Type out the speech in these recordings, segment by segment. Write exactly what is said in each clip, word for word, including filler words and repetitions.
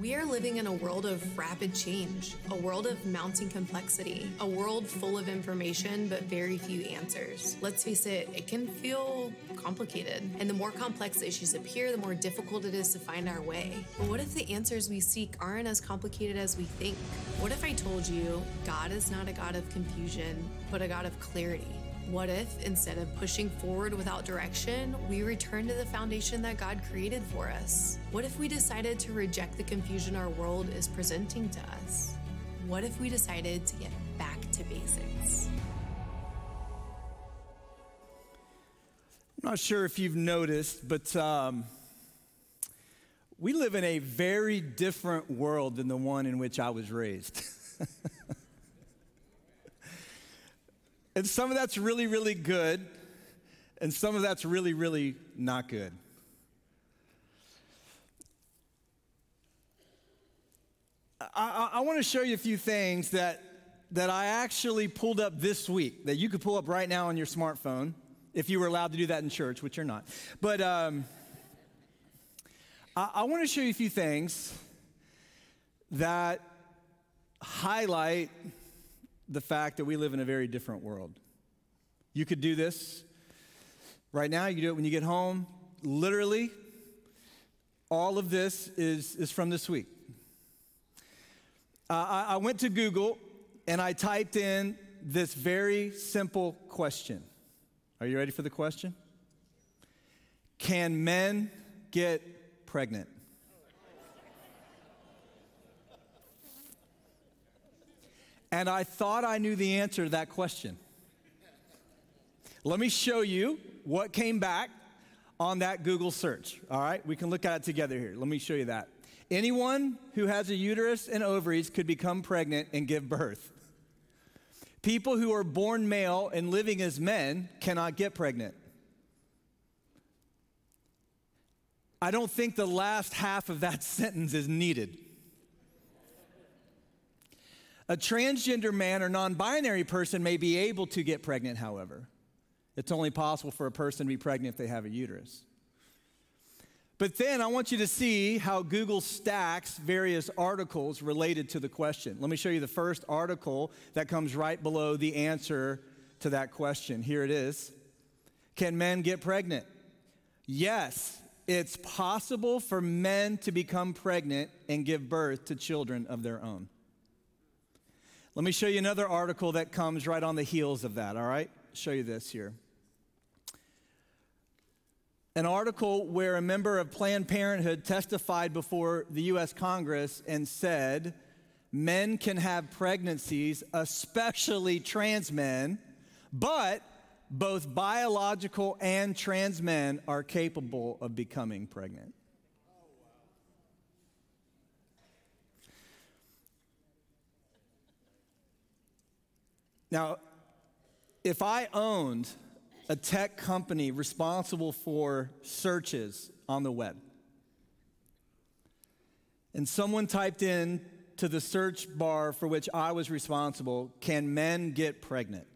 We are living in a world of rapid change, a world of mounting complexity, a world full of information but very few answers. Let's face it, it can feel complicated. And the more complex issues appear, the more difficult it is to find our way. But what if the answers we seek aren't as complicated as we think? What if I told you God is not a God of confusion, but a God of clarity? What if, instead of pushing forward without direction, we return to the foundation that God created for us? What if we decided to reject the confusion our world is presenting to us? What if we decided to get back to basics? I'm not sure if you've noticed, but um, we live in a very different world than the one in which I was raised. And some of that's really, really good, and some of that's really, really not good. I, I, I want to show you a few things that, that I actually pulled up this week, that you could pull up right now on your smartphone, if you were allowed to do that in church, which you're not. But um, I, I want to show you a few things that highlight the fact that we live in a very different world. You could do this right now. You do it when you get home. Literally, all of this is, is from this week. Uh, I, I went to Google, and I typed in this very simple question. Are you ready for the question? Can men get pregnant? And I thought I knew the answer to that question. Let me show you what came back on that Google search, all right? We can look at it together here. Let me show you that. Anyone who has a uterus and ovaries could become pregnant and give birth. People who are born male and living as men cannot get pregnant. I don't think the last half of that sentence is needed. A transgender man or non-binary person may be able to get pregnant, however. It's only possible for a person to be pregnant if they have a uterus. But then I want you to see how Google stacks various articles related to the question. Let me show you the first article that comes right below the answer to that question. Here it is. Can men get pregnant? Yes, it's possible for men to become pregnant and give birth to children of their own. Let me show you another article that comes right on the heels of that, all right? Show you this here. An article where a member of Planned Parenthood testified before the U S Congress and said, men can have pregnancies, especially trans men, but both biological and trans men are capable of becoming pregnant. Now, if I owned a tech company responsible for searches on the web, and someone typed in to the search bar for which I was responsible, can men get pregnant?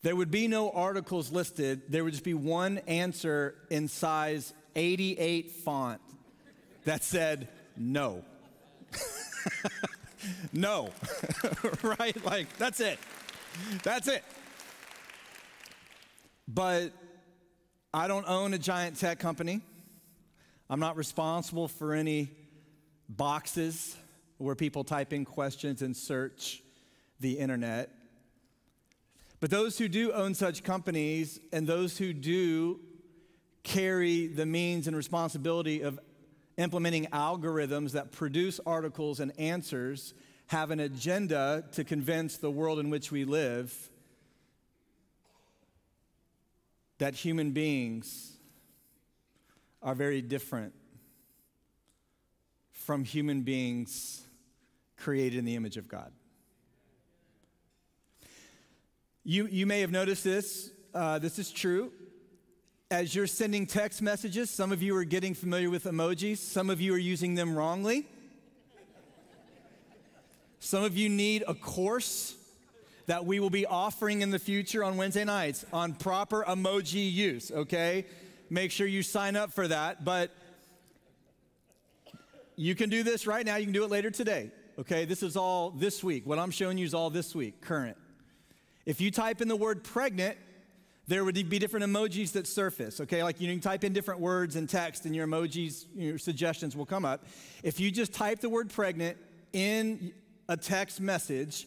There would be no articles listed. There would just be one answer in size eighty-eight font that said no. No, right? Like, that's it. That's it. But I don't own a giant tech company. I'm not responsible for any boxes where people type in questions and search the internet. But those who do own such companies and those who do carry the means and responsibility of implementing algorithms that produce articles and answers have an agenda to convince the world in which we live that human beings are very different from human beings created in the image of God. You, you may have noticed this. Uh, this is true. As you're sending text messages, some of you are getting familiar with emojis. Some of you are using them wrongly. Some of you need a course that we will be offering in the future on Wednesday nights on proper emoji use, okay? Make sure you sign up for that. But You can do this right now. You can do it later today. Okay, this is all this week. What I'm showing you is all this week, current. If you type in the word pregnant, there would be different emojis that surface, okay? Like you can type in different words and text and your emojis, your suggestions will come up. If you just type the word pregnant in a text message,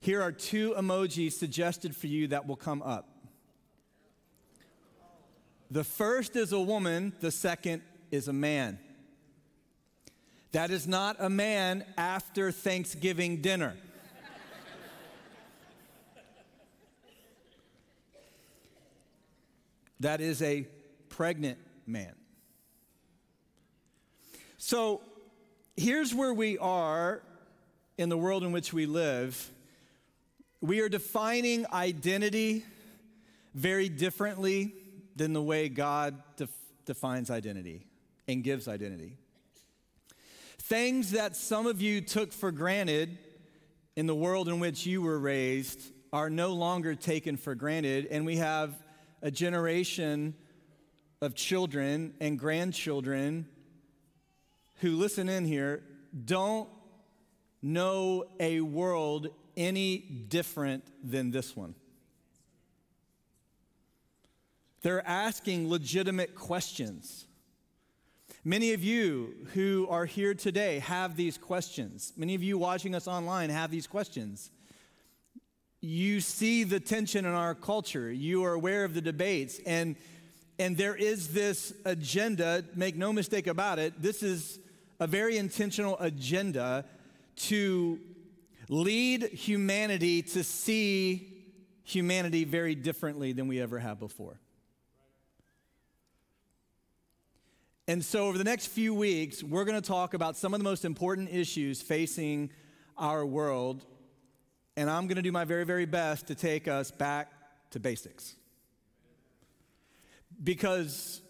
here are two emojis suggested for you that will come up. The first is a woman, the second is a man. That is not a man after Thanksgiving dinner. That is a pregnant man. So here's where we are in the world in which we live. We are defining identity very differently than the way God def- defines identity and gives identity. Things that some of you took for granted in the world in which you were raised are no longer taken for granted, and we have a generation of children and grandchildren who, listen in here, don't know a world any different than this one. They're asking legitimate questions. Many of you who are here today have these questions. Many of you watching us online have these questions. You see the tension in our culture. You are aware of the debates. And, and there is this agenda, make no mistake about it, this is a very intentional agenda to lead humanity to see humanity very differently than we ever have before. And so over the next few weeks, we're going to talk about some of the most important issues facing our world. And I'm going to do my very, very best to take us back to basics. Because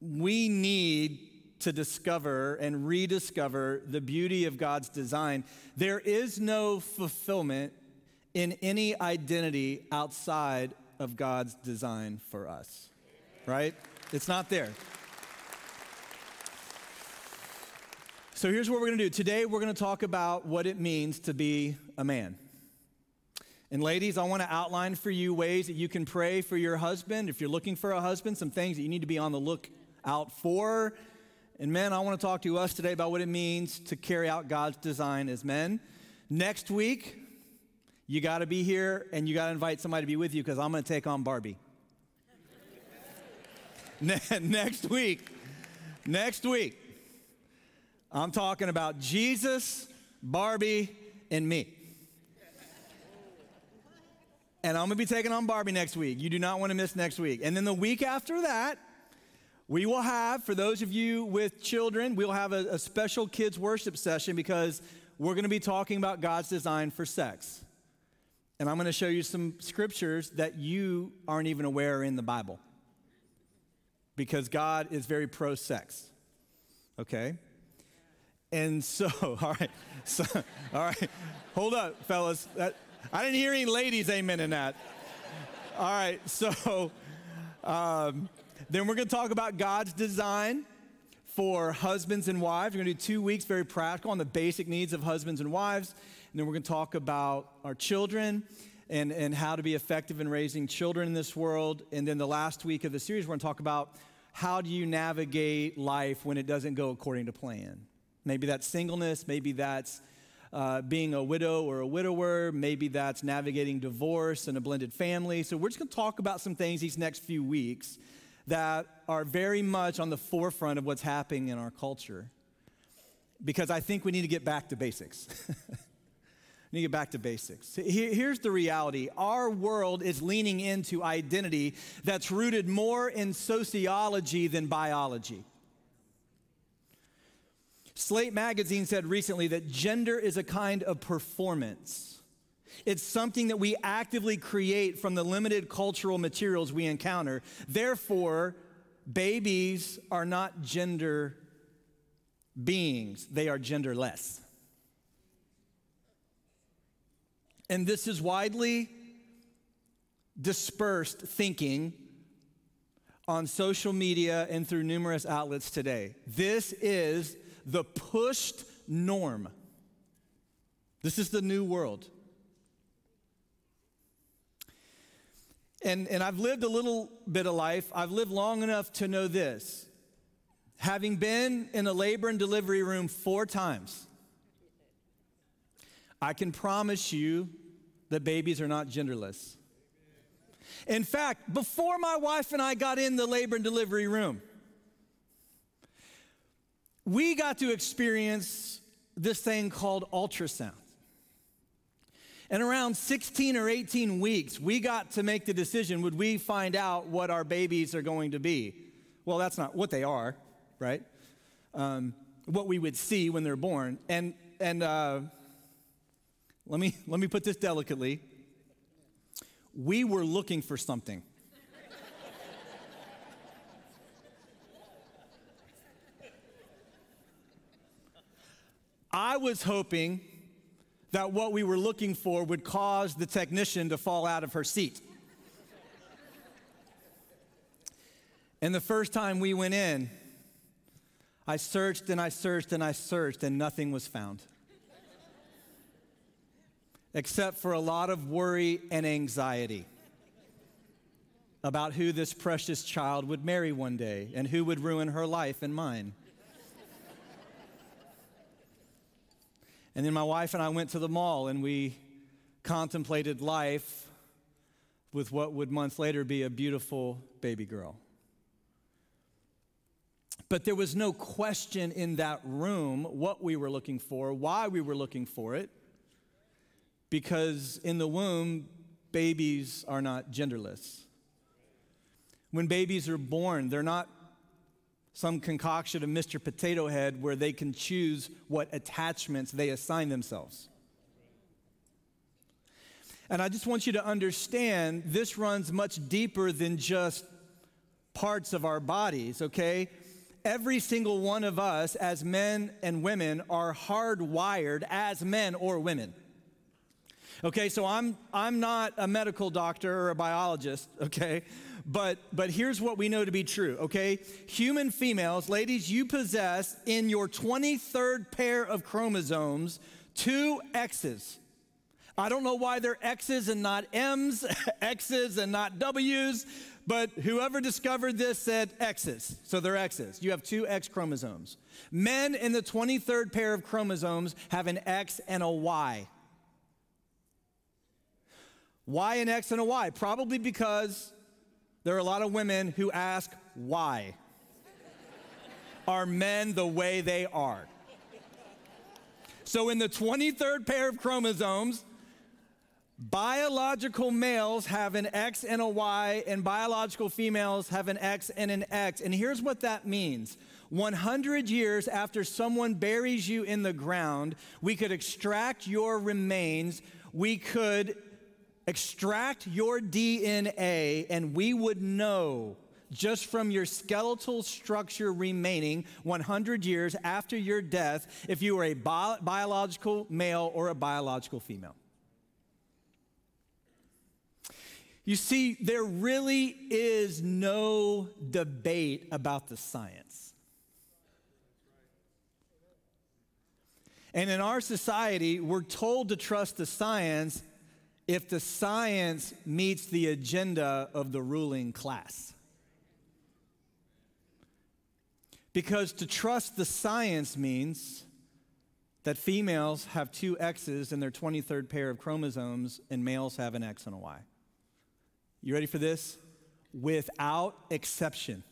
we need to discover and rediscover the beauty of God's design. There is no fulfillment in any identity outside of God's design for us, right? It's not there. So here's what we're going to do. Today, we're going to talk about what it means to be a man. And ladies, I want to outline for you ways that you can pray for your husband. If you're looking for a husband, some things that you need to be on the lookout for. And men, I want to talk to us today about what it means to carry out God's design as men. Next week, you got to be here and you got to invite somebody to be with you because I'm going to take on Barbie. next week, next week, I'm talking about Jesus, Barbie, and me. And I'm going to be taking on Barbie next week. You do not want to miss next week. And then the week after that, we will have, for those of you with children, we'll have a, a special kids worship session because we're going to be talking about God's design for sex. And I'm going to show you some scriptures that you aren't even aware are in the Bible because God is very pro-sex, okay? And so, all right, so, all right, hold up, fellas. That, I didn't hear any ladies amen in that. All right, so um, then we're going to talk about God's design for husbands and wives. We're going to do two weeks, very practical, on the basic needs of husbands and wives. And then we're going to talk about our children and, and how to be effective in raising children in this world. And then the last week of the series, we're going to talk about how do you navigate life when it doesn't go according to plan. Maybe that's singleness, maybe that's Uh, being a widow or a widower, maybe that's navigating divorce and a blended family. So we're just going to talk about some things these next few weeks that are very much on the forefront of what's happening in our culture, because I think we need to get back to basics. We need to get back to basics. Here's the reality. Our world is leaning into identity that's rooted more in sociology than biology. Slate magazine said recently that gender is a kind of performance. It's something that we actively create from the limited cultural materials we encounter. Therefore, babies are not gender beings. They are genderless. And this is widely dispersed thinking on social media and through numerous outlets today. This is the pushed norm. This is the new world. And, and I've lived a little bit of life. I've lived long enough to know this. Having been in a labor and delivery room four times, I can promise you that babies are not genderless. In fact, before my wife and I got in the labor and delivery room, we got to experience this thing called ultrasound. And around sixteen or eighteen weeks, we got to make the decision, would we find out what our babies are going to be? Well, that's not what they are, right? Um, what we would see when they're born. And and uh, let me let me put this delicately. We were looking for something. I was hoping that what we were looking for would cause the technician to fall out of her seat. And the first time we went in, I searched and I searched and I searched and nothing was found. Except for a lot of worry and anxiety about who this precious child would marry one day and who would ruin her life and mine. And then my wife and I went to the mall and we contemplated life with what would months later be a beautiful baby girl. But there was no question in that room what we were looking for, why we were looking for it, because in the womb, babies are not genderless. When babies are born, they're not some concoction of Mister Potato Head where they can choose what attachments they assign themselves. And I just want you to understand, this runs much deeper than just parts of our bodies, okay? Every single one of us as men and women are hardwired as men or women. Okay, so I'm I'm not a medical doctor or a biologist, okay? But but here's what we know to be true, okay? Human females, ladies, you possess in your twenty-third pair of chromosomes two X's. I don't know why they're X's and not M's, X's and not W's, but whoever discovered this said X's, so they're X's. You have two X chromosomes. Men in the twenty-third pair of chromosomes have an X and a Y. Why an X and a Y? Probably because there are a lot of women who ask why are men the way they are. So in the twenty-third pair of chromosomes, biological males have an X and a Y, and biological females have an X and an X. And here's what that means. one hundred years after someone buries you in the ground, we could extract your remains, we could extract your D N A, and we would know just from your skeletal structure remaining one hundred years after your death if you were a bi- biological male or a biological female. You see, there really is no debate about the science. And in our society, we're told to trust the science if the science meets the agenda of the ruling class. Because to trust the science means that females have two X's in their twenty-third pair of chromosomes and males have an X and a Y. You ready for this? Without exception.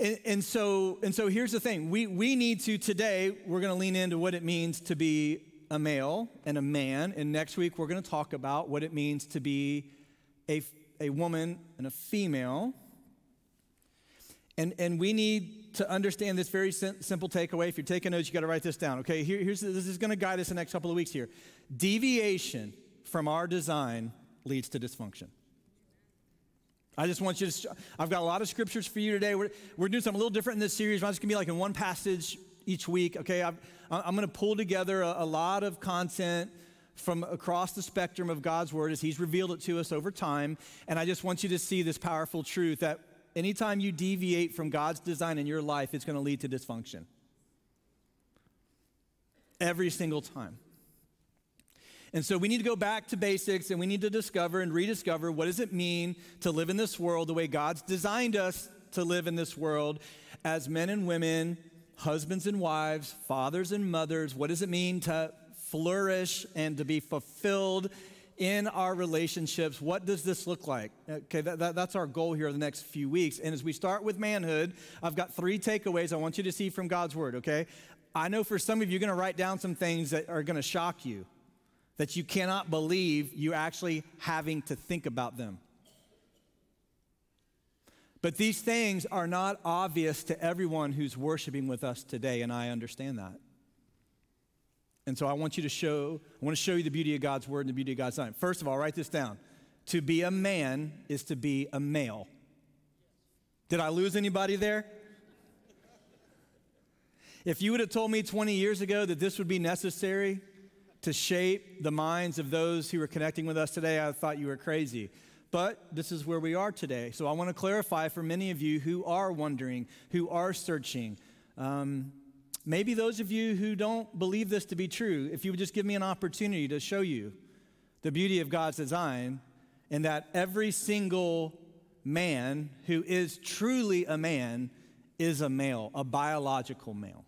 And, and so, and so here's the thing. We we need to today. We're going to lean into what it means to be a male and a man. And next week we're going to talk about what it means to be a a woman and a female. And and we need to understand this very sim- simple takeaway. If you're taking notes, you got to write this down. Okay, Here, here's this is going to guide us the next couple of weeks here. Deviation from our design leads to dysfunction. I just want you to, I've got a lot of scriptures for you today. We're, we're doing something a little different in this series. I'm just going to be like in one passage each week, okay? I've, I'm going to pull together a, a lot of content from across the spectrum of God's word as he's revealed it to us over time. And I just want you to see this powerful truth that anytime you deviate from God's design in your life, it's going to lead to dysfunction. Every single time. And so we need to go back to basics, and we need to discover and rediscover what does it mean to live in this world the way God's designed us to live in this world as men and women, husbands and wives, fathers and mothers. What does it mean to flourish and to be fulfilled in our relationships? What does this look like? Okay, that, that, that's our goal here the next few weeks. And as we start with manhood, I've got three takeaways I want you to see from God's word, okay? I know for some of you, you're going to write down some things that are going to shock you, that you cannot believe you actually having to think about them. But these things are not obvious to everyone who's worshiping with us today, and I understand that. And so I want you to show, I want to show you the beauty of God's word and the beauty of God's sign. First of all, write this down. To be a man is to be a male. Did I lose anybody there? If you would have told me twenty years ago that this would be necessary to shape the minds of those who are connecting with us today, I thought you were crazy. But this is where we are today. So I want to clarify for many of you who are wondering, who are searching, um, maybe those of you who don't believe this to be true, if you would just give me an opportunity to show you the beauty of God's design and that every single man who is truly a man is a male, a biological male.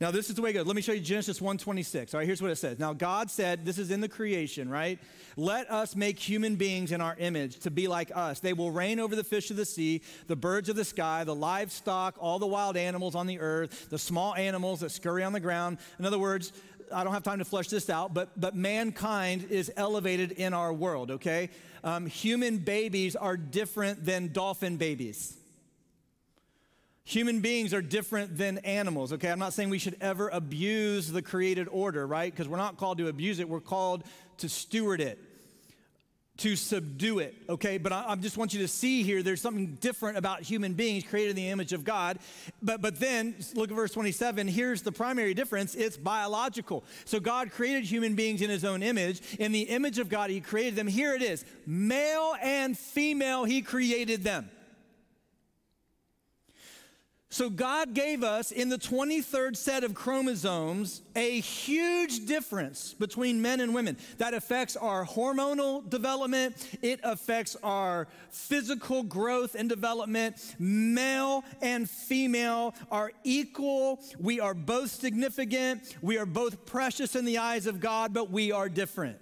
Now, this is the way it goes. Let me show you Genesis one twenty-six. All right, here's what it says. Now, God said, this is in the creation, right? Let us make human beings in our image to be like us. They will reign over the fish of the sea, the birds of the sky, the livestock, all the wild animals on the earth, the small animals that scurry on the ground. In other words, I don't have time to flesh this out, but but mankind is elevated in our world, okay? Um, human babies are different than dolphin babies. Human beings are different than animals, okay? I'm not saying we should ever abuse the created order, right? Because we're not called to abuse it. We're called to steward it, to subdue it, okay? But I, I just want you to see here there's something different about human beings created in the image of God. But, but then, look at verse twenty-seven. Here's the primary difference. It's biological. So God created human beings in his own image. In the image of God, he created them. Here it is. Male and female, he created them. So God gave us in the twenty-third set of chromosomes a huge difference between men and women. That affects our hormonal development. It affects our physical growth and development. Male and female are equal. We are both significant. We are both precious in the eyes of God, but we are different.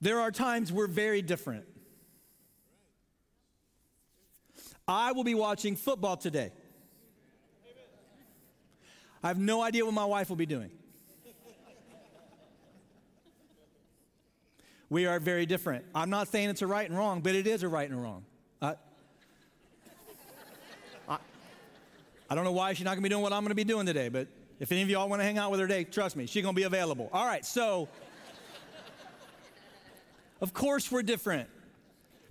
There are times we're very different. I will be watching football today. I have no idea what my wife will be doing. We are very different. I'm not saying it's a right and wrong, but it is a right and a wrong. I, I, I don't know why she's not going to be doing what I'm going to be doing today, but if any of y'all want to hang out with her today, trust me, she's going to be available. All right, so of course we're different.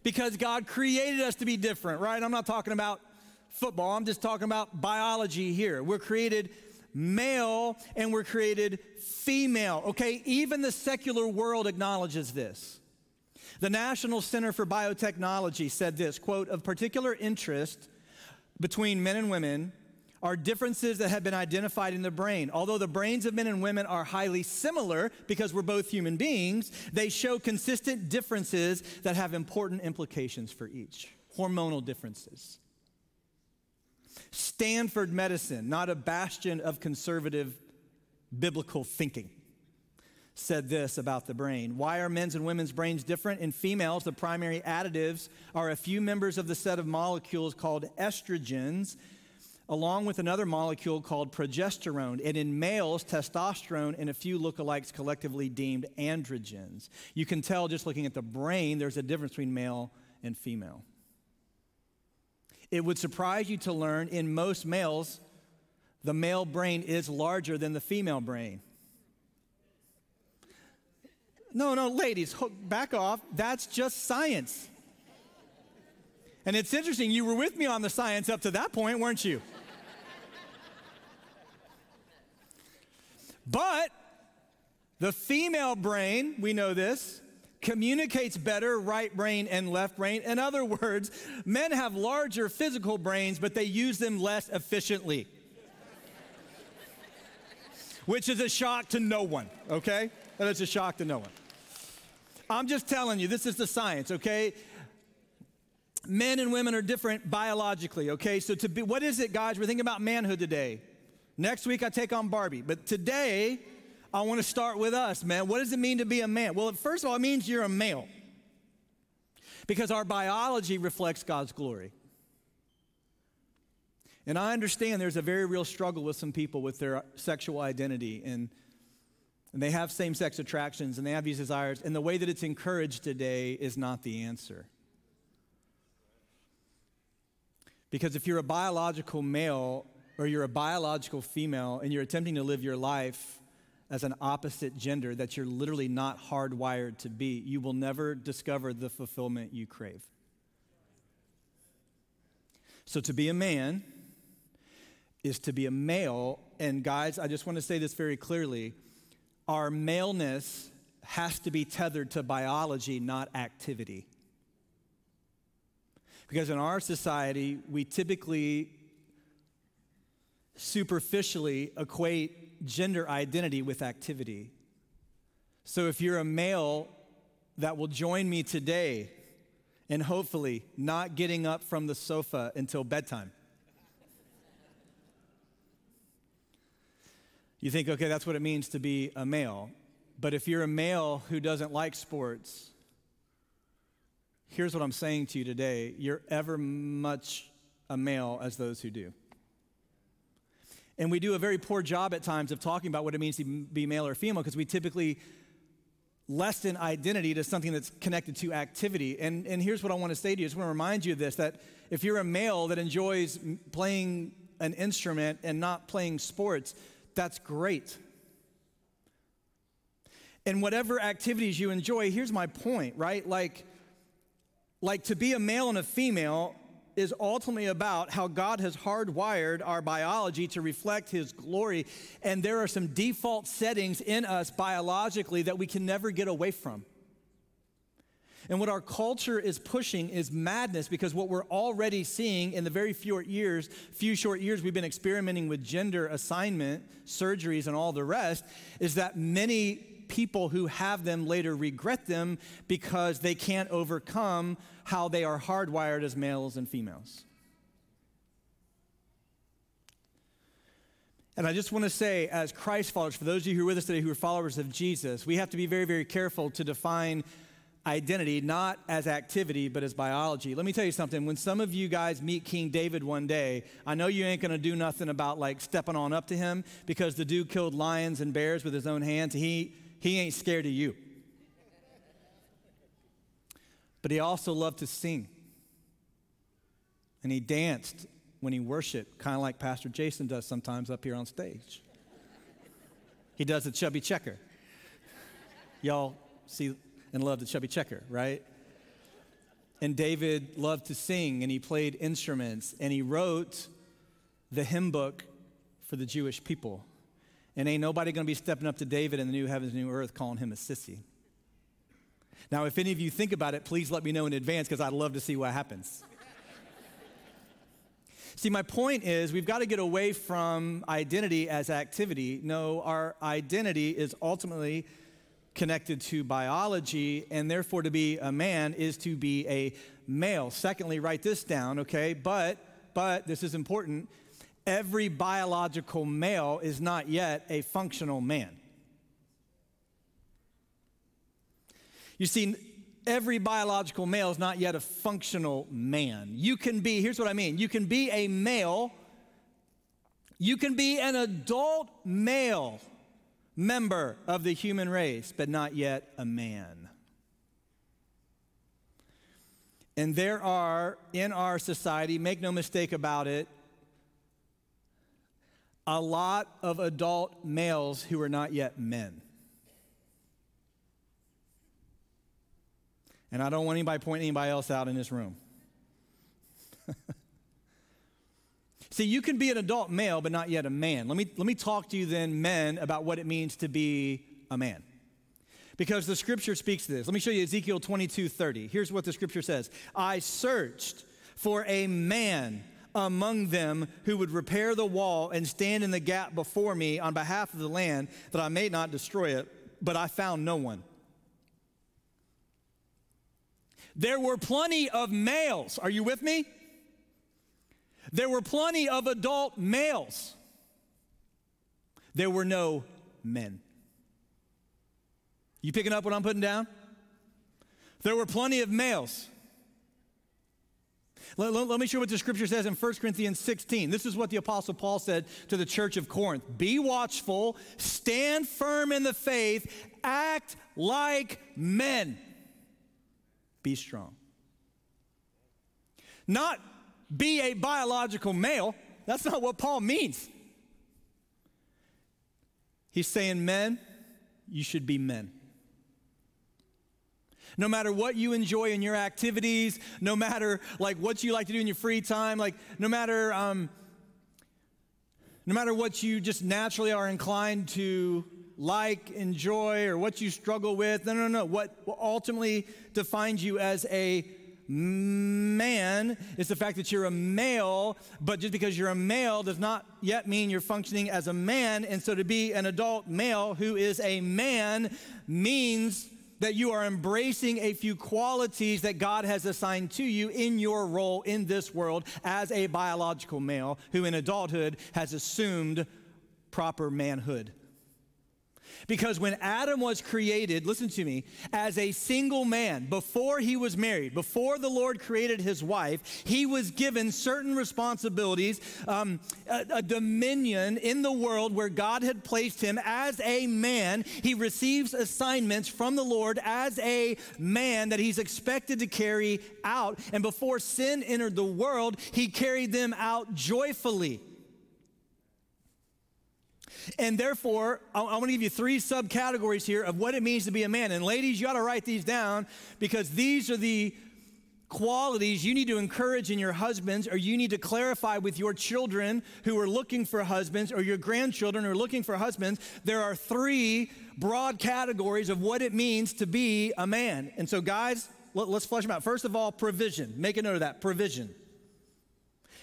Because God created us to be different, right? I'm not talking about football. I'm just talking about biology here. We're created male and we're created female, okay? Even the secular world acknowledges this. The National Center for Biotechnology said this, quote, of particular interest between men and women are differences that have been identified in the brain. Although the brains of men and women are highly similar because we're both human beings, they show consistent differences that have important implications for each. Hormonal differences. Stanford Medicine, not a bastion of conservative biblical thinking, said this about the brain. Why are men's and women's brains different? In females, the primary additives are a few members of the set of molecules called estrogens, along with another molecule called progesterone, and in males, testosterone and a few lookalikes collectively deemed androgens. You can tell just looking at the brain, there's a difference between male and female. It would surprise you to learn in most males, the male brain is larger than the female brain. No, no, ladies, back off. That's just science. And it's interesting, you were with me on the science up to that point, weren't you? But the female brain, we know this, communicates better, right brain and left brain. In other words, men have larger physical brains, but they use them less efficiently, which is a shock to no one, okay? That's a shock to no one. I'm just telling you, this is the science, okay? Men and women are different biologically, okay? So to be, what is it, guys? We're thinking about manhood today. Next week, I take on Barbie. But today, I want to start with us, man. What does it mean to be a man? Well, first of all, it means you're a male because our biology reflects God's glory. And I understand there's a very real struggle with some people with their sexual identity, and, and they have same-sex attractions, and they have these desires, and the way that it's encouraged today is not the answer. Because if you're a biological male or you're a biological female and you're attempting to live your life as an opposite gender that you're literally not hardwired to be, you will never discover the fulfillment you crave. So to be a man is to be a male. And guys, I just want to say this very clearly. Our maleness has to be tethered to biology, not activity. Because in our society, we typically superficially equate gender identity with activity. So if you're a male that will join me today in hopefully not getting up from the sofa until bedtime, you think, okay, that's what it means to be a male. But if you're a male who doesn't like sports, here's what I'm saying to you today. You're ever much a male as those who do. And we do a very poor job at times of talking about what it means to be male or female because we typically lessen identity to something that's connected to activity. And, and here's what I want to say to you. I just want to remind you of this, that if you're a male that enjoys playing an instrument and not playing sports, that's great. And whatever activities you enjoy, here's my point, right? Like, like to be a male and a female is ultimately about how God has hardwired our biology to reflect his glory. And there are some default settings in us biologically that we can never get away from. And what our culture is pushing is madness, because what we're already seeing in the very few years, few short years we've been experimenting with gender assignment, surgeries, and all the rest, is that many people who have them later regret them because they can't overcome how they are hardwired as males and females. And I just want to say, as Christ followers, for those of you who are with us today who are followers of Jesus, we have to be very, very careful to define identity, not as activity, but as biology. Let me tell you something. When some of you guys meet King David one day, I know you ain't going to do nothing about like stepping on up to him, because the dude killed lions and bears with his own hands. He, he ain't scared of you. But he also loved to sing. And he danced when he worshiped, kind of like Pastor Jason does sometimes up here on stage. He does the chubby checker. Y'all see... and loved the chubby checker, right? And David loved to sing, and he played instruments, and he wrote the hymn book for the Jewish people. And ain't nobody going to be stepping up to David in the new heavens and new earth calling him a sissy. Now, if any of you think about it, please let me know in advance, because I'd love to see what happens. See, my point is we've got to get away from identity as activity. No, our identity is ultimately connected to biology, and therefore to be a man is to be a male. Secondly, write this down, okay? But, but this is important. Every biological male is not yet a functional man. You see, every biological male is not yet a functional man. You can be, here's what I mean. You can be a male. You can be an adult male member of the human race, but not yet a man. And there are, in our society, make no mistake about it, a lot of adult males who are not yet men. And I don't want anybody pointing anybody else out in this room. See, you can be an adult male, but not yet a man. Let me, let me talk to you then, men, about what it means to be a man. because the scripture speaks to this. Let me show you Ezekiel twenty-two thirty. Here's what the scripture says. I searched for a man among them who would repair the wall and stand in the gap before me on behalf of the land that I may not destroy it, but I found no one. There were plenty of males. Are you with me? There were plenty of adult males. There were no men. You picking up what I'm putting down? There were plenty of males. Let, let, let me show you what the scripture says in First Corinthians sixteen. This is what the Apostle Paul said to the church of Corinth. Be watchful, stand firm in the faith, act like men. Be strong. Not be a biological male. That's not what Paul means. He's saying, men, you should be men. No matter what you enjoy in your activities, no matter like what you like to do in your free time, like no matter um, no matter what you just naturally are inclined to like, enjoy, or what you struggle with, no, no, no. What ultimately defines you as a man is the fact that you're a male, but just because you're a male does not yet mean you're functioning as a man. And so to be an adult male who is a man means that you are embracing a few qualities that God has assigned to you in your role in this world as a biological male who in adulthood has assumed proper manhood. Because when Adam was created, listen to me, as a single man, before he was married, before the Lord created his wife, he was given certain responsibilities, um, a, a dominion in the world where God had placed him as a man. He receives assignments from the Lord as a man that he's expected to carry out. And before sin entered the world, he carried them out joyfully. And therefore, I want to give you three subcategories here of what it means to be a man. And ladies, you ought to write these down because these are the qualities you need to encourage in your husbands, or you need to clarify with your children who are looking for husbands, or your grandchildren who are looking for husbands. There are three broad categories of what it means to be a man. And so guys, let's flesh them out. First of all, provision. Make a note of that, provision.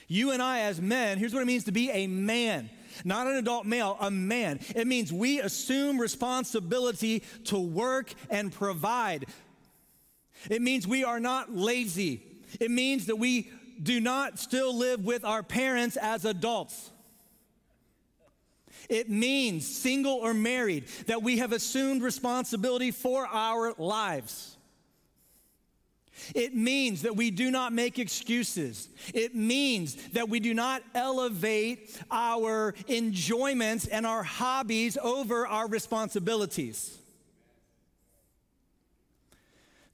You and I as men, here's what it means to be a man. Not an adult male, a man. It means we assume responsibility to work and provide. It means we are not lazy. It means that we do not still live with our parents as adults. It means, single or married, that we have assumed responsibility for our lives. It means that we do not make excuses. It means that we do not elevate our enjoyments and our hobbies over our responsibilities.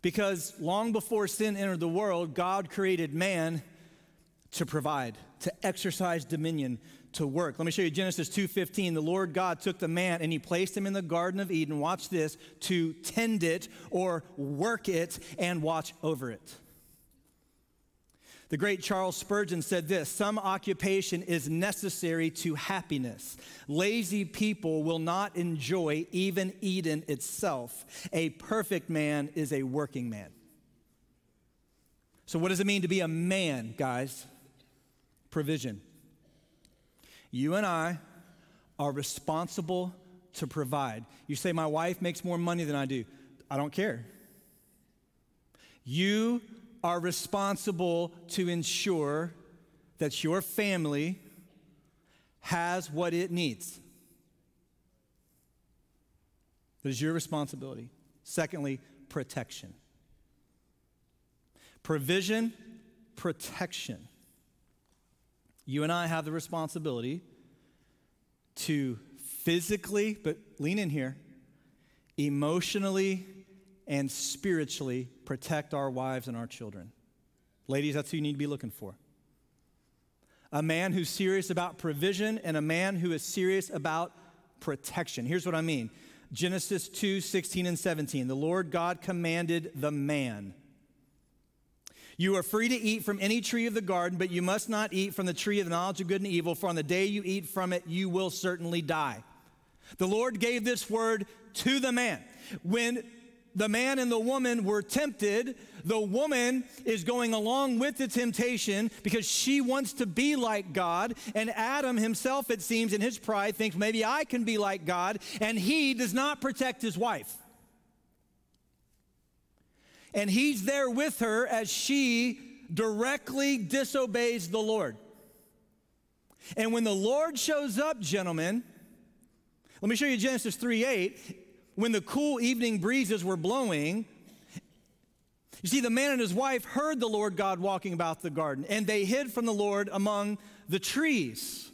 Because long before sin entered the world, God created man to provide, to exercise dominion, to work. Let me show you Genesis two fifteen. The Lord God took the man and he placed him in the Garden of Eden, watch this, to tend it or work it and watch over it. The great Charles Spurgeon said this, some occupation is necessary to happiness. Lazy people will not enjoy even Eden itself. A perfect man is a working man. So what does it mean to be a man, guys? Provision. You and I are responsible to provide. You say, my wife makes more money than I do. I don't care. You are responsible to ensure that your family has what it needs. That is your responsibility. Secondly, protection. Provision, protection. You and I have the responsibility to physically, but lean in here, emotionally and spiritually protect our wives and our children. Ladies, that's who you need to be looking for. A man who's serious about provision and a man who is serious about protection. Here's what I mean. Genesis two sixteen and seventeen. The Lord God commanded the man, you are free to eat from any tree of the garden, but you must not eat from the tree of the knowledge of good and evil, for on the day you eat from it, you will certainly die. The Lord gave this word to the man. When the man and the woman were tempted, the woman is going along with the temptation because she wants to be like God. And Adam himself, it seems, in his pride, thinks maybe I can be like God. And he does not protect his wife. And he's there with her as she directly disobeys the Lord. And when the Lord shows up, gentlemen, let me show you Genesis three eight. When the cool evening breezes were blowing, you see, the man and his wife heard the Lord God walking about the garden, and they hid from the Lord among the trees.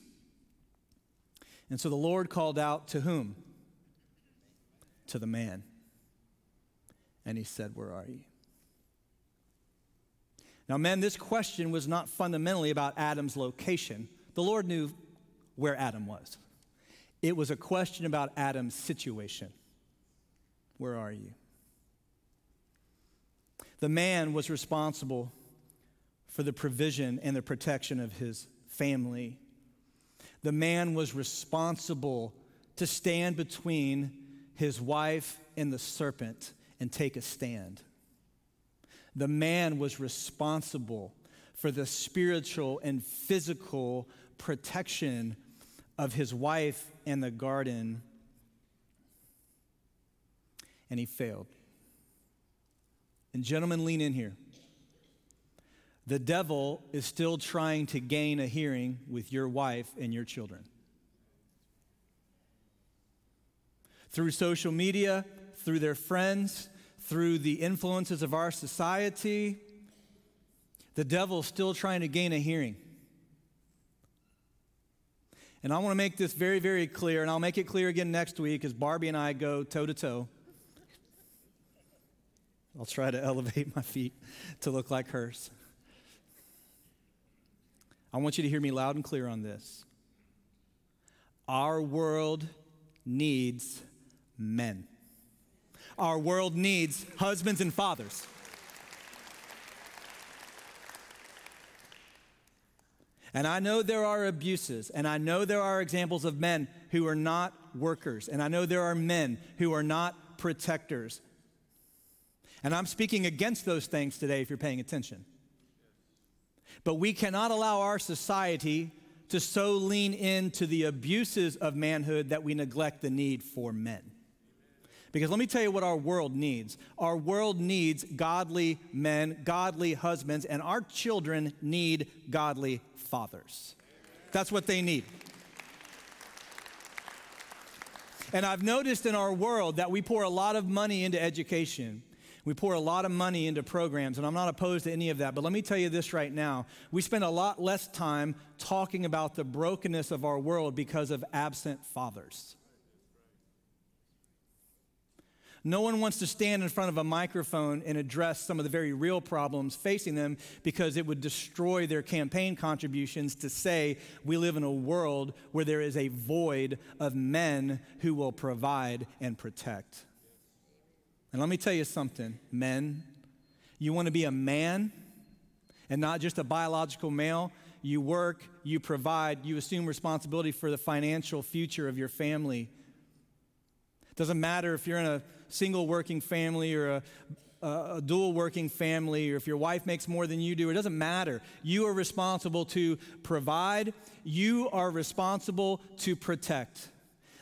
And so the Lord called out to whom? To the man. And he said, "Where are you?" Now, men, this question was not fundamentally about Adam's location. The Lord knew where Adam was. It was a question about Adam's situation. Where are you? The man was responsible for the provision and the protection of his family. The man was responsible to stand between his wife and the serpent and take a stand. The man was responsible for the spiritual and physical protection of his wife and the garden, and he failed. And gentlemen, lean in here. The devil is still trying to gain a hearing with your wife and your children. Through social media, through their friends, through the influences of our society, the devil's still trying to gain a hearing. And I want to make this very, very clear, and I'll make it clear again next week as Barbie and I go toe-to-toe. I'll try to elevate my feet to look like hers. I want you to hear me loud and clear on this. Our world needs men. Our world needs husbands and fathers. And I know there are abuses, and I know there are examples of men who are not workers, and I know there are men who are not protectors. And I'm speaking against those things today if you're paying attention. But we cannot allow our society to so lean into the abuses of manhood that we neglect the need for men. Because let me tell you what our world needs. Our world needs godly men, godly husbands, and our children need godly fathers. That's what they need. And I've noticed in our world that we pour a lot of money into education. We pour a lot of money into programs, and I'm not opposed to any of that, but let me tell you this right now. We spend a lot less time talking about the brokenness of our world because of absent fathers. No one wants to stand in front of a microphone and address some of the very real problems facing them because it would destroy their campaign contributions to say we live in a world where there is a void of men who will provide and protect. And let me tell you something, men. You want to be a man and not just a biological male. You work, you provide, you assume responsibility for the financial future of your family. Doesn't matter if you're in a single working family or a, a, a dual working family or if your wife makes more than you do. It doesn't matter. You are responsible to provide. You are responsible to protect.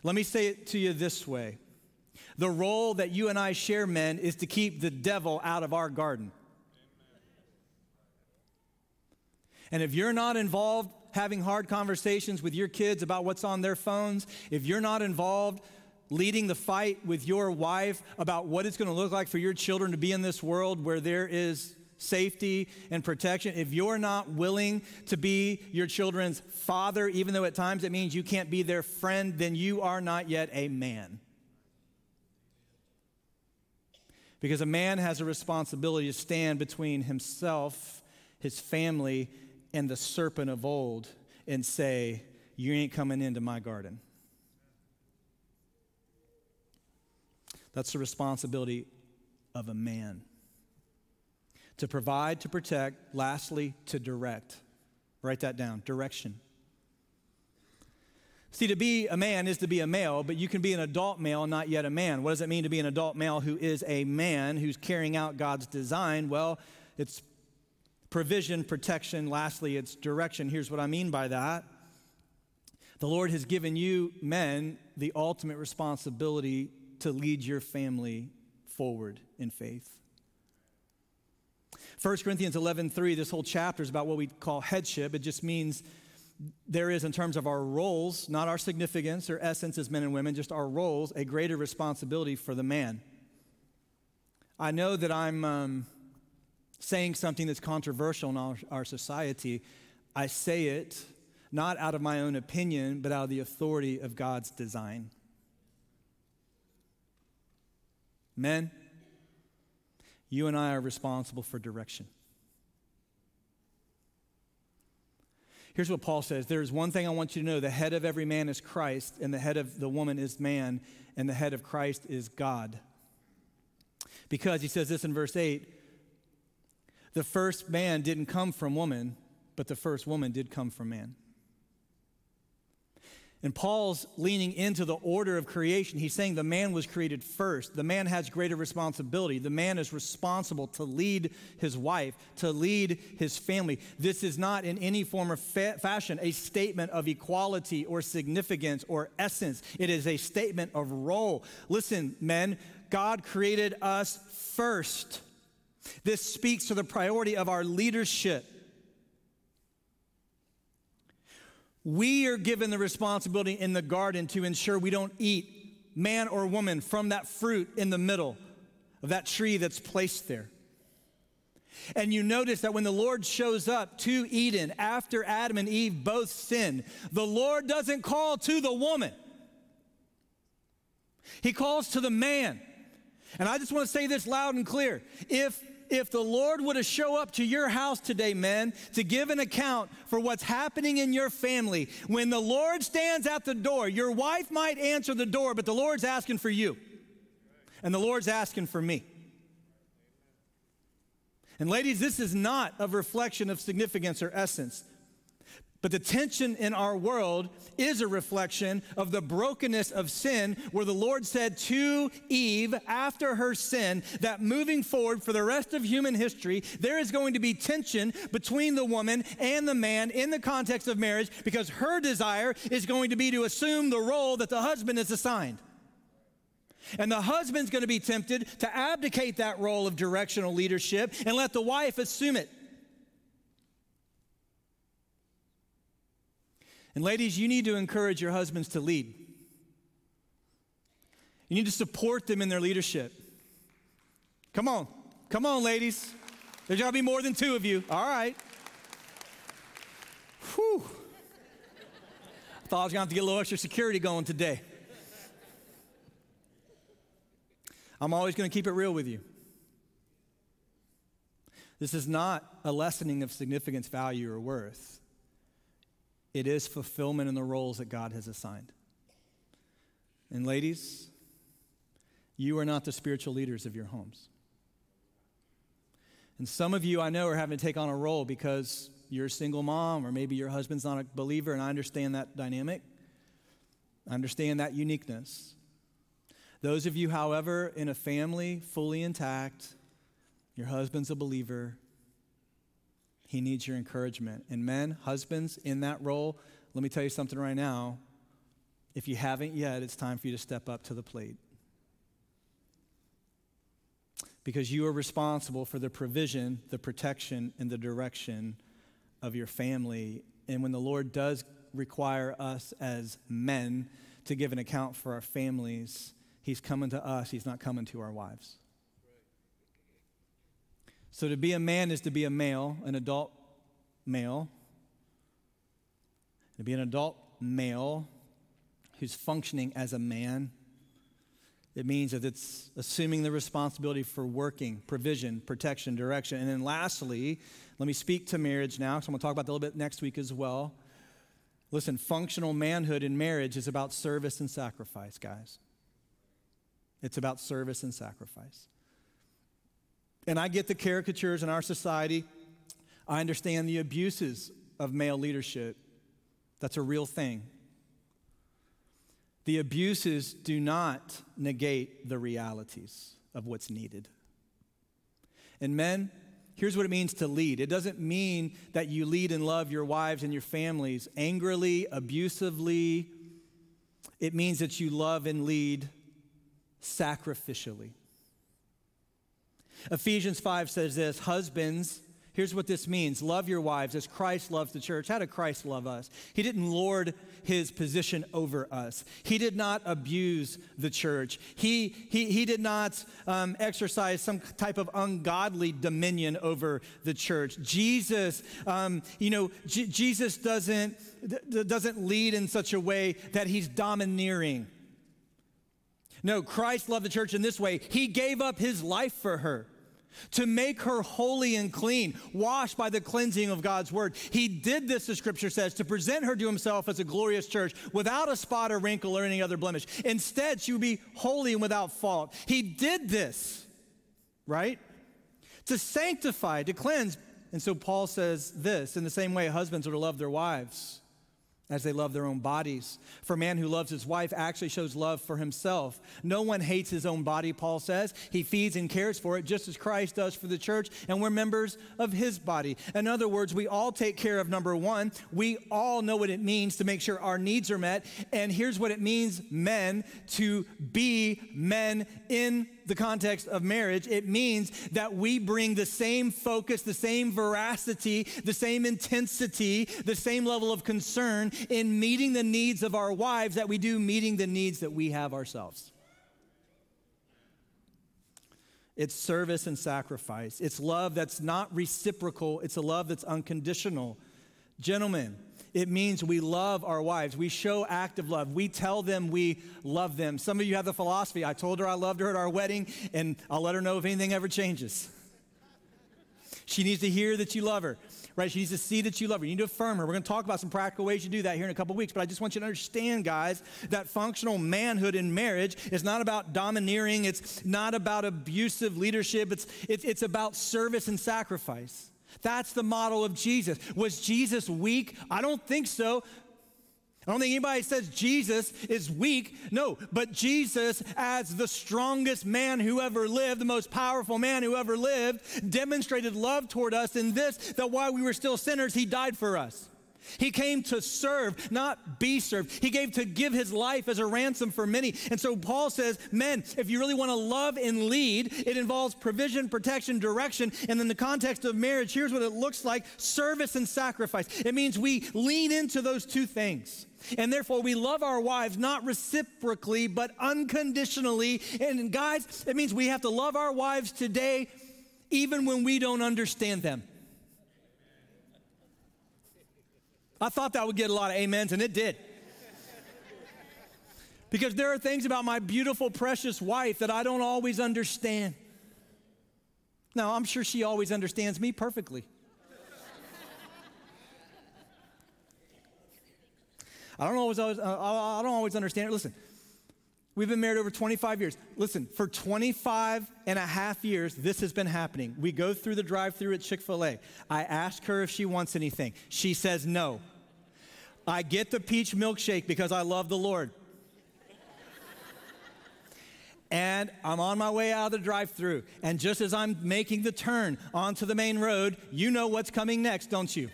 Let me say it to you this way. The role that you and I share, men, is to keep the devil out of our garden. And if you're not involved having hard conversations with your kids about what's on their phones, if you're not involved leading the fight with your wife about what it's going to look like for your children to be in this world where there is safety and protection, if you're not willing to be your children's father, even though at times it means you can't be their friend, then you are not yet a man. Because a man has a responsibility to stand between himself, his family, and the serpent of old and say, you ain't coming into my garden. That's the responsibility of a man. To provide, to protect, lastly, to direct. Write that down, direction. See, to be a man is to be a male, but you can be an adult male, not yet a man. What does it mean to be an adult male who is a man, who's carrying out God's design? Well, it's provision, protection, lastly, it's direction. Here's what I mean by that. The Lord has given you, men, the ultimate responsibility to lead your family forward in faith. First Corinthians eleven three, this whole chapter is about what we call headship. It just means there is, in terms of our roles, not our significance or essence as men and women, just our roles, a greater responsibility for the man. I know that I'm um, saying something that's controversial in our, our society. I say it not out of my own opinion, but out of the authority of God's design. Men, you and I are responsible for direction. Here's what Paul says. There's one thing I want you to know. The head of every man is Christ, and the head of the woman is man, and the head of Christ is God. Because he says this in verse eight, the first man didn't come from woman, but the first woman did come from man. And Paul's leaning into the order of creation. He's saying the man was created first. The man has greater responsibility. The man is responsible to lead his wife, to lead his family. This is not in any form or fa- fashion a statement of equality or significance or essence. It is a statement of role. Listen, men, God created us first. This speaks to the priority of our leadership. We are given the responsibility in the garden to ensure we don't eat, man or woman, from that fruit in the middle of that tree that's placed there. And you notice that when the Lord shows up to Eden after Adam and Eve both sinned, the Lord doesn't call to the woman. He calls to the man. And I just want to say this loud and clear. If If the Lord were to show up to your house today, men, to give an account for what's happening in your family, when the Lord stands at the door, your wife might answer the door, but the Lord's asking for you. And the Lord's asking for me. And ladies, this is not a reflection of significance or essence. But the tension in our world is a reflection of the brokenness of sin, where the Lord said to Eve after her sin that moving forward for the rest of human history, there is going to be tension between the woman and the man in the context of marriage, because her desire is going to be to assume the role that the husband is assigned. And the husband's going to be tempted to abdicate that role of directional leadership and let the wife assume it. And ladies, you need to encourage your husbands to lead. You need to support them in their leadership. Come on. Come on, ladies. There's got to be more than two of you. All right. Whew. I thought I was going to have to get a little extra security going today. I'm always going to keep it real with you. This is not a lessening of significance, value, or worth. It is fulfillment in the roles that God has assigned. And ladies, you are not the spiritual leaders of your homes. And some of you I know are having to take on a role because you're a single mom, or maybe your husband's not a believer, and I understand that dynamic. I understand that uniqueness. Those of you, however, in a family fully intact, your husband's a believer, he needs your encouragement. And men, husbands, in that role, let me tell you something right now. If you haven't yet, it's time for you to step up to the plate. Because you are responsible for the provision, the protection, and the direction of your family. And when the Lord does require us as men to give an account for our families, he's coming to us. He's not coming to our wives. So to be a man is to be a male, an adult male. To be an adult male who's functioning as a man, it means that it's assuming the responsibility for working, provision, protection, direction. And then lastly, let me speak to marriage now, because I'm going to talk about that a little bit next week as well. Listen, functional manhood in marriage is about service and sacrifice, guys. It's about service and sacrifice. And I get the caricatures in our society. I understand the abuses of male leadership. That's a real thing. The abuses do not negate the realities of what's needed. And men, here's what it means to lead. It doesn't mean that you lead and love your wives and your families angrily, abusively. It means that you love and lead sacrificially. Ephesians five says this, husbands, here's what this means. Love your wives as Christ loves the church. How did Christ love us? He didn't lord his position over us. He did not abuse the church. He, he, he did not um, exercise some type of ungodly dominion over the church. Jesus, um, you know, J- Jesus doesn't, d- doesn't lead in such a way that he's domineering. No, Christ loved the church in this way. He gave up his life for her, to make her holy and clean, washed by the cleansing of God's word. He did this, the scripture says, to present her to himself as a glorious church without a spot or wrinkle or any other blemish. Instead, she would be holy and without fault. He did this, right? To sanctify, to cleanse. And so Paul says this, in the same way husbands are to love their wives as they love their own bodies. For a man who loves his wife actually shows love for himself. No one hates his own body, Paul says. He feeds and cares for it just as Christ does for the church, and we're members of his body. In other words, we all take care of number one. We all know what it means to make sure our needs are met. And here's what it means, men, to be men in the context of marriage. It means that we bring the same focus, the same veracity, the same intensity, the same level of concern in meeting the needs of our wives that we do meeting the needs that we have ourselves. It's service and sacrifice. It's love that's not reciprocal. It's a love that's unconditional. Gentlemen, it means we love our wives. We show active love. We tell them we love them. Some of you have the philosophy, I told her I loved her at our wedding, and I'll let her know if anything ever changes. She needs to hear that you love her, right? She needs to see that you love her. You need to affirm her. We're going to talk about some practical ways to do that here in a couple weeks, but I just want you to understand, guys, that functional manhood in marriage is not about domineering. It's not about abusive leadership. It's, it's, it's about service and sacrifice. That's the model of Jesus. Was Jesus weak? I don't think so. I don't think anybody says Jesus is weak. No, but Jesus, as the strongest man who ever lived, the most powerful man who ever lived, demonstrated love toward us in this, that while we were still sinners, he died for us. He came to serve, not be served. He gave to give his life as a ransom for many. And so Paul says, men, if you really want to love and lead, it involves provision, protection, direction. And in the context of marriage, here's what it looks like, service and sacrifice. It means we lean into those two things. And therefore, we love our wives, not reciprocally, but unconditionally. And guys, it means we have to love our wives today, even when we don't understand them. I thought that would get a lot of amens, and it did. Because there are things about my beautiful, precious wife that I don't always understand. Now, I'm sure she always understands me perfectly. I don't always, always, I don't always understand her. Listen, we've been married over twenty-five years. Listen, for twenty-five and a half years, this has been happening. We go through the drive-thru at Chick-fil-A. I ask her if she wants anything. She says no. I get the peach milkshake because I love the Lord. And I'm on my way out of the drive-thru. And just as I'm making the turn onto the main road, you know what's coming next, don't you?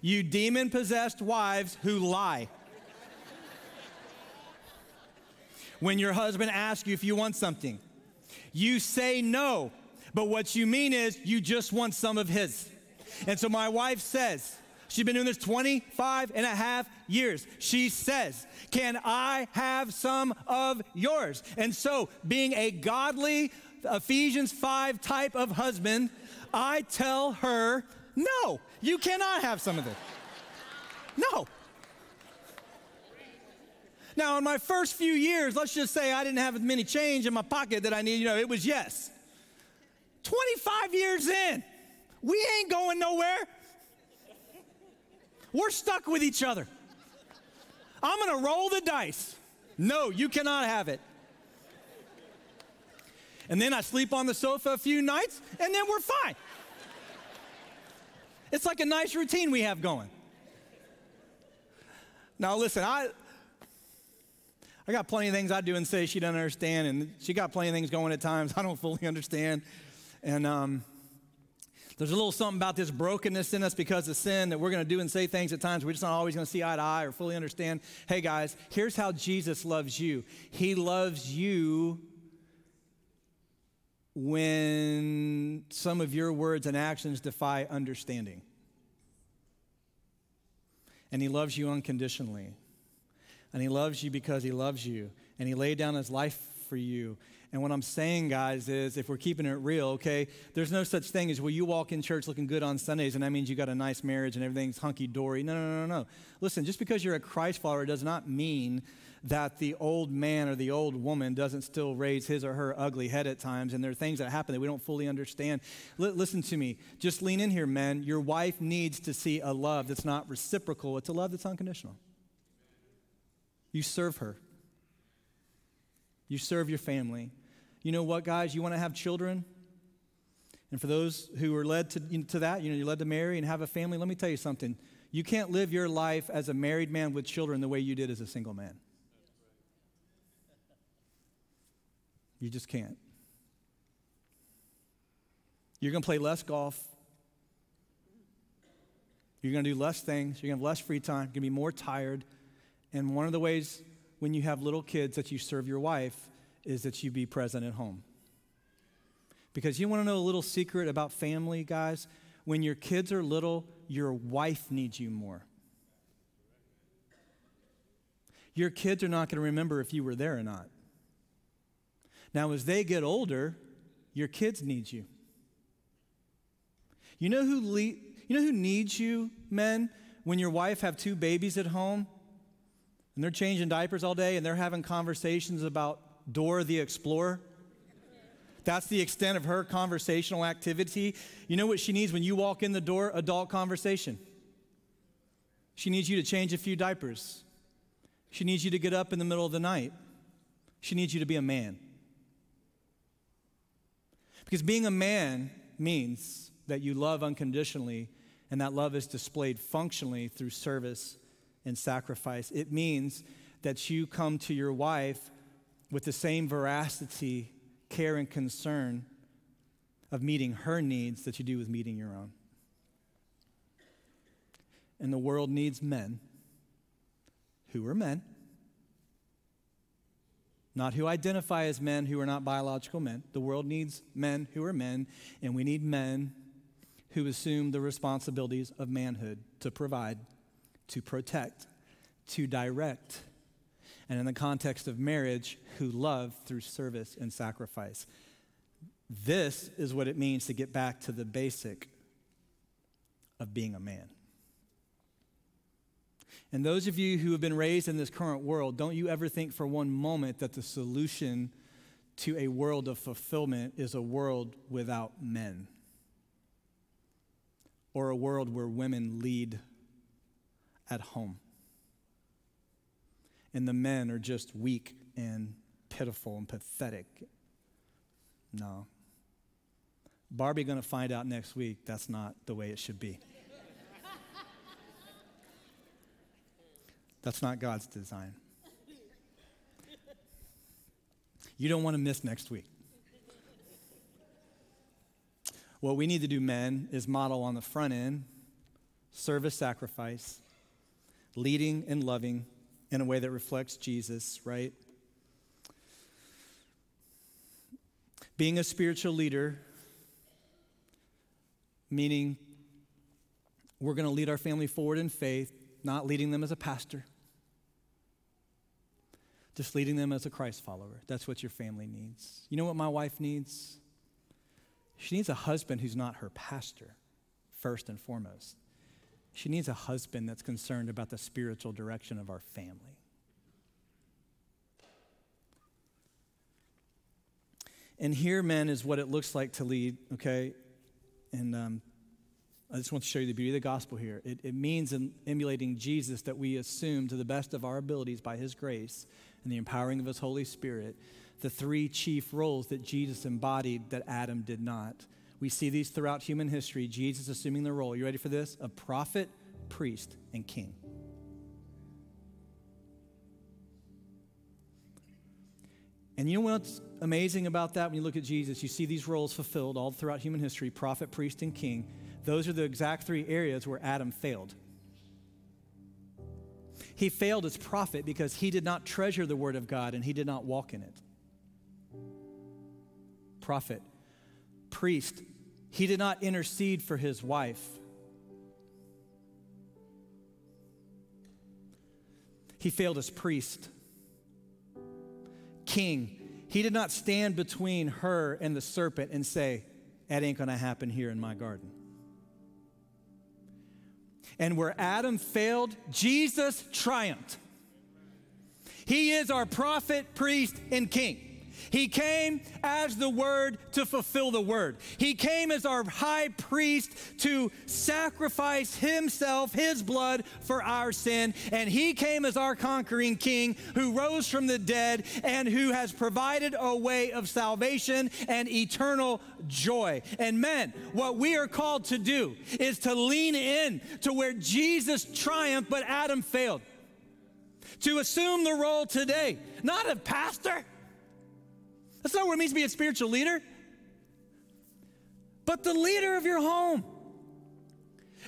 You demon-possessed wives who lie. When your husband asks you if you want something, you say no, but what you mean is you just want some of his. And so my wife says, she's been doing this twenty-five and a half years. She says, can I have some of yours? And so being a godly Ephesians five type of husband, I tell her, no, you cannot have some of this. No. Now, in my first few years, let's just say I didn't have as many change in my pocket that I needed. You know, it was yes. twenty-five years in, we ain't going nowhere. We're stuck with each other. I'm going to roll the dice. No, you cannot have it. And then I sleep on the sofa a few nights, and then we're fine. It's like a nice routine we have going. Now, listen, I... I got plenty of things I do and say she doesn't understand, and she got plenty of things going at times I don't fully understand. And um, there's a little something about this brokenness in us because of sin that we're going to do and say things at times we're just not always going to see eye to eye or fully understand. Hey, guys, here's how Jesus loves you. He loves you when some of your words and actions defy understanding. And he loves you unconditionally. And he loves you because he loves you. And he laid down his life for you. And what I'm saying, guys, is if we're keeping it real, okay, there's no such thing as, well, you walk in church looking good on Sundays, and that means you got a nice marriage and everything's hunky-dory. No, no, no, no, no. Listen, just because you're a Christ follower does not mean that the old man or the old woman doesn't still raise his or her ugly head at times, and there are things that happen that we don't fully understand. L- listen to me. Just lean in here, men. Your wife needs to see a love that's not reciprocal. It's a love that's unconditional. You serve her. You serve your family. You know what, guys? You want to have children? And for those who are led to, you know, to that, you know, you're led to marry and have a family, let me tell you something. You can't live your life as a married man with children the way you did as a single man. You just can't. You're going to play less golf. You're going to do less things. You're going to have less free time. You're going to be more tired. And one of the ways when you have little kids that you serve your wife is that you be present at home. Because you want to know a little secret about family, guys? When your kids are little, your wife needs you more. Your kids are not going to remember if you were there or not. Now, as they get older, your kids need you. You know who le- you know who needs you, men? When your wife have two babies at home, and they're changing diapers all day, and they're having conversations about Dora the Explorer. That's the extent of her conversational activity. You know what she needs when you walk in the door? Adult conversation. She needs you to change a few diapers. She needs you to get up in the middle of the night. She needs you to be a man. Because being a man means that you love unconditionally, and that love is displayed functionally through service and sacrifice. It means that you come to your wife with the same veracity, care, and concern of meeting her needs that you do with meeting your own. And the world needs men who are men, not who identify as men who are not biological men. The world needs men who are men, and we need men who assume the responsibilities of manhood to provide, to protect, to direct, and in the context of marriage, who love through service and sacrifice. This is what it means to get back to the basic of being a man. And those of you who have been raised in this current world, don't you ever think for one moment that the solution to a world of fulfillment is a world without men, or a world where women lead at home and the men are just weak and pitiful and pathetic? No. Barbie going to find out next week that's not the way it should be. That's not God's design. You don't want to miss next week. What we need to do, men, is model on the front end, service, sacrifice, leading and loving in a way that reflects Jesus, right? Being a spiritual leader, meaning we're going to lead our family forward in faith, not leading them as a pastor. Just leading them as a Christ follower. That's what your family needs. You know what my wife needs? She needs a husband who's not her pastor, first and foremost. She needs a husband that's concerned about the spiritual direction of our family. And here, men, is what it looks like to lead, okay? And um, I just want to show you the beauty of the gospel here. It, it means in emulating Jesus that we assume to the best of our abilities by his grace and the empowering of his Holy Spirit, the three chief roles that Jesus embodied that Adam did not. We see these throughout human history, Jesus assuming the role, you ready for this? Of prophet, priest, and king. And you know what's amazing about that? When you look at Jesus, you see these roles fulfilled all throughout human history, prophet, priest, and king. Those are the exact three areas where Adam failed. He failed as prophet because he did not treasure the word of God and he did not walk in it. Prophet, priest, he did not intercede for his wife. He failed as priest. King, he did not stand between her and the serpent and say, that ain't gonna happen here in my garden. And where Adam failed, Jesus triumphed. He is our prophet, priest, and king. He came as the word to fulfill the word. He came as our high priest to sacrifice himself, his blood for our sin. And he came as our conquering king who rose from the dead and who has provided a way of salvation and eternal joy. And men, what we are called to do is to lean in to where Jesus triumphed, but Adam failed. To assume the role today, not of pastor. That's not what it means to be a spiritual leader, but the leader of your home.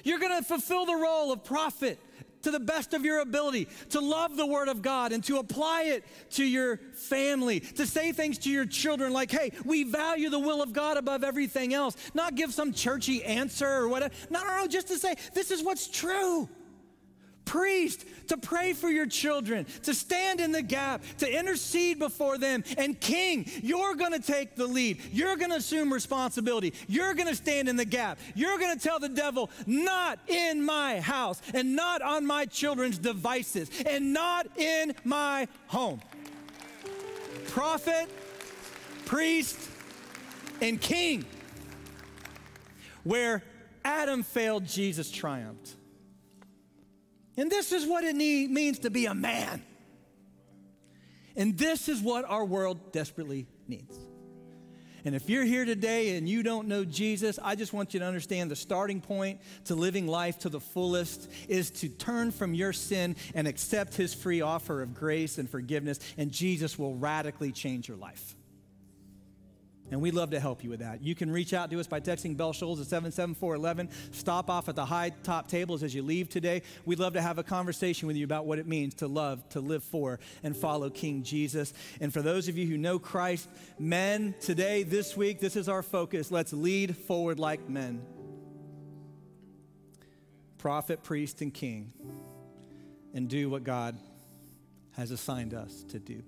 You're going to fulfill the role of prophet to the best of your ability, to love the word of God and to apply it to your family, to say things to your children like, hey, we value the will of God above everything else, not give some churchy answer or whatever. No, no, no, just to say, this is what's true. Priest, to pray for your children, to stand in the gap, to intercede before them. And king, you're going to take the lead. You're going to assume responsibility. You're going to stand in the gap. You're going to tell the devil, not in my house and not on my children's devices and not in my home. Prophet, priest, and king. Where Adam failed, Jesus triumphed. And this is what it need, means to be a man. And this is what our world desperately needs. And if you're here today and you don't know Jesus, I just want you to understand the starting point to living life to the fullest is to turn from your sin and accept his free offer of grace and forgiveness, and Jesus will radically change your life. And we'd love to help you with that. You can reach out to us by texting Bell Shoals at seven seven four one one. Stop off at the high top tables as you leave today. We'd love to have a conversation with you about what it means to love, to live for, and follow King Jesus. And for those of you who know Christ, men, today, this week, this is our focus. Let's lead forward like men. Prophet, priest, and king. And do what God has assigned us to do.